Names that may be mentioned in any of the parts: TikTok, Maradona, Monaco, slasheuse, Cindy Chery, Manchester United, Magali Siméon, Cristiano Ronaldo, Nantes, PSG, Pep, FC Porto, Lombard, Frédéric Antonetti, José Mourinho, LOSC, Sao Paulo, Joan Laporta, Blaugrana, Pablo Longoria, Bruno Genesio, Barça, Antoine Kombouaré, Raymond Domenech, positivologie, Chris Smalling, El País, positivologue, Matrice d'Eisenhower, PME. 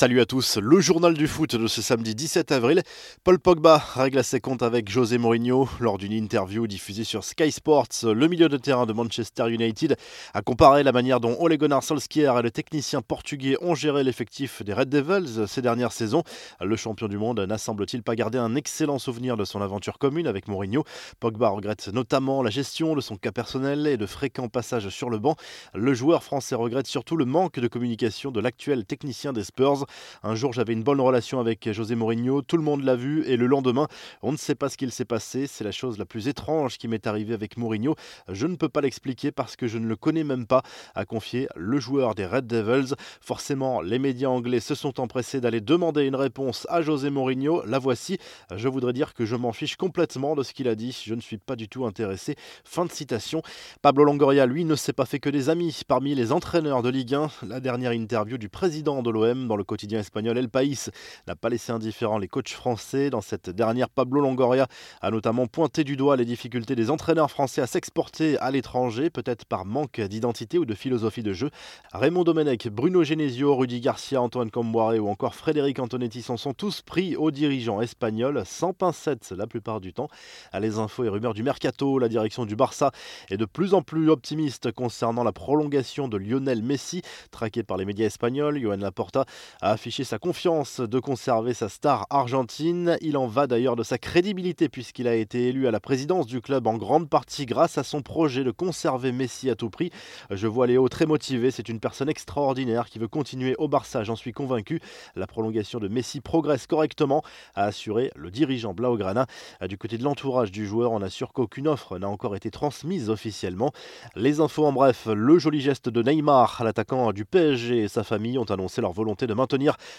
Salut à tous, le journal du foot de ce samedi 17 avril. Paul Pogba règle ses comptes avec José Mourinho. Lors d'une interview diffusée sur Sky Sports, le milieu de terrain de Manchester United a comparé la manière dont Ole Gunnar Solskjaer et le technicien portugais ont géré l'effectif des Red Devils ces dernières saisons. Le champion du monde n'a, semble-t-il, pas gardé un excellent souvenir de son aventure commune avec Mourinho. Pogba regrette notamment la gestion de son cas personnel et de fréquents passages sur le banc. Le joueur français regrette surtout le manque de communication de l'actuel technicien des Spurs. Un jour, j'avais une bonne relation avec José Mourinho, tout le monde l'a vu, et le lendemain, on ne sait pas ce qu'il s'est passé. C'est la chose la plus étrange qui m'est arrivée avec Mourinho. Je ne peux pas l'expliquer parce que je ne le connais même pas, a confié le joueur des Red Devils. Forcément, les médias anglais se sont empressés d'aller demander une réponse à José Mourinho. La voici. Je voudrais dire que je m'en fiche complètement de ce qu'il a dit. Je ne suis pas du tout intéressé. Fin de citation. Pablo Longoria, lui, ne s'est pas fait que des amis parmi les entraîneurs de Ligue 1. La dernière interview du président de l'OM dans le quotidien espagnol El País n'a pas laissé indifférent les coachs français. Dans cette dernière, Pablo Longoria a notamment pointé du doigt les difficultés des entraîneurs français à s'exporter à l'étranger, peut-être par manque d'identité ou de philosophie de jeu. Raymond Domenech, Bruno Genesio, Rudi Garcia, Antoine Kombouaré ou encore Frédéric Antonetti s'en sont tous pris aux dirigeants espagnols, sans pincettes la plupart du temps. À les infos et rumeurs du mercato, la direction du Barça est de plus en plus optimiste concernant la prolongation de Lionel Messi. Traqué par les médias espagnols, Joan Laporta a affiché sa confiance de conserver sa star argentine. Il en va d'ailleurs de sa crédibilité puisqu'il a été élu à la présidence du club en grande partie grâce à son projet de conserver Messi à tout prix. Je vois Léo très motivé, c'est une personne extraordinaire qui veut continuer au Barça, j'en suis convaincu. La prolongation de Messi progresse correctement, a assuré le dirigeant Blaugrana. Du côté de l'entourage du joueur, on assure qu'aucune offre n'a encore été transmise officiellement. Les infos en bref, le joli geste de Neymar, l'attaquant du PSG et sa famille ont annoncé leur volonté de maintenir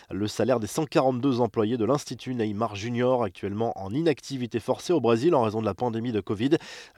le salaire des 142 employés de l'Institut Neymar Junior, actuellement en inactivité forcée au Brésil en raison de la pandémie de Covid.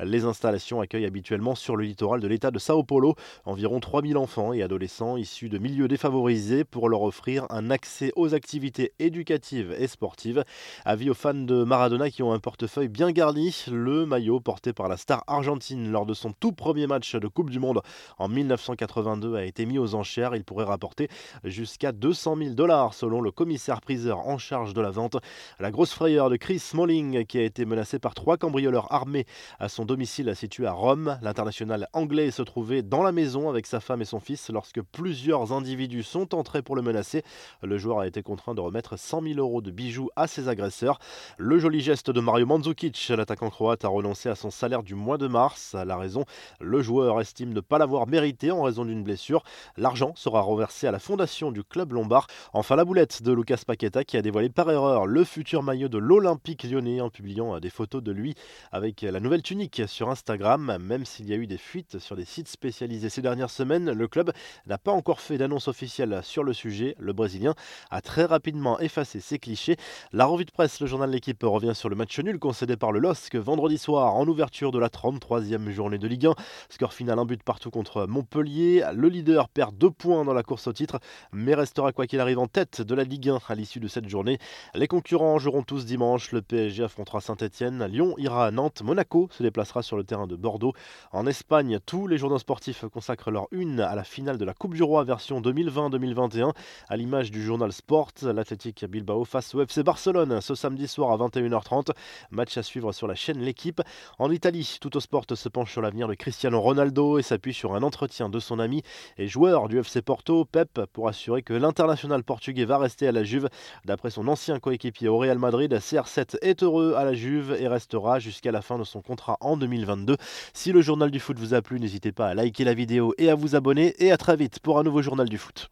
Les installations accueillent habituellement sur le littoral de l'État de Sao Paulo environ 3000 enfants et adolescents issus de milieux défavorisés pour leur offrir un accès aux activités éducatives et sportives. Avis aux fans de Maradona qui ont un portefeuille bien garni, le maillot porté par la star argentine lors de son tout premier match de Coupe du Monde en 1982 a été mis aux enchères. Il pourrait rapporter jusqu'à 200 000 $ selon le commissaire-priseur en charge de la vente. La grosse frayeur de Chris Smalling qui a été menacé par 3 cambrioleurs armés à son domicile situé à Rome. L'international anglais se trouvait dans la maison avec sa femme et son fils lorsque plusieurs individus sont entrés pour le menacer. Le joueur a été contraint de remettre 100 000 € de bijoux à ses agresseurs. Le joli geste de Mario Mandzukic, l'attaquant croate, a renoncé à son salaire du mois de mars. À la raison, le joueur estime ne pas l'avoir mérité en raison d'une blessure. L'argent sera reversé à la fondation du club Lombard. Enfin, la boulette de Lucas Paqueta qui a dévoilé par erreur le futur maillot de l'Olympique lyonnais en publiant des photos de lui avec la nouvelle tunique sur Instagram. Même s'il y a eu des fuites sur des sites spécialisés ces dernières semaines, le club n'a pas encore fait d'annonce officielle sur le sujet. Le Brésilien a très rapidement effacé ses clichés. La revue de presse, le journal L'Équipe revient sur le match nul concédé par le LOSC vendredi soir en ouverture de la 33e journée de Ligue 1. Score final, 1 but partout contre Montpellier. Le leader perd 2 points dans la course au titre mais restera quoi qu'il arrive en tête de la Ligue 1 à l'issue de cette journée. Les concurrents joueront tous dimanche. Le PSG affrontera Saint-Etienne, Lyon ira à Nantes, Monaco se déplacera sur le terrain de Bordeaux. En Espagne, tous les journaux sportifs consacrent leur une à la finale de la Coupe du Roi version 2020-2021. À l'image du journal Sport, l'Athletic Bilbao face au FC Barcelone ce samedi soir à 21h30. Match à suivre sur la chaîne L'Équipe. En Italie, Tutto Sport se penche sur l'avenir de Cristiano Ronaldo et s'appuie sur un entretien de son ami et joueur du FC Porto, Pep, pour assurer que l'international portugais va rester à la Juve. D'après son ancien coéquipier au Real Madrid, CR7 est heureux à la Juve et restera jusqu'à la fin de son contrat en 2022. Si le journal du foot vous a plu, n'hésitez pas à liker la vidéo et à vous abonner. Et à très vite pour un nouveau journal du foot.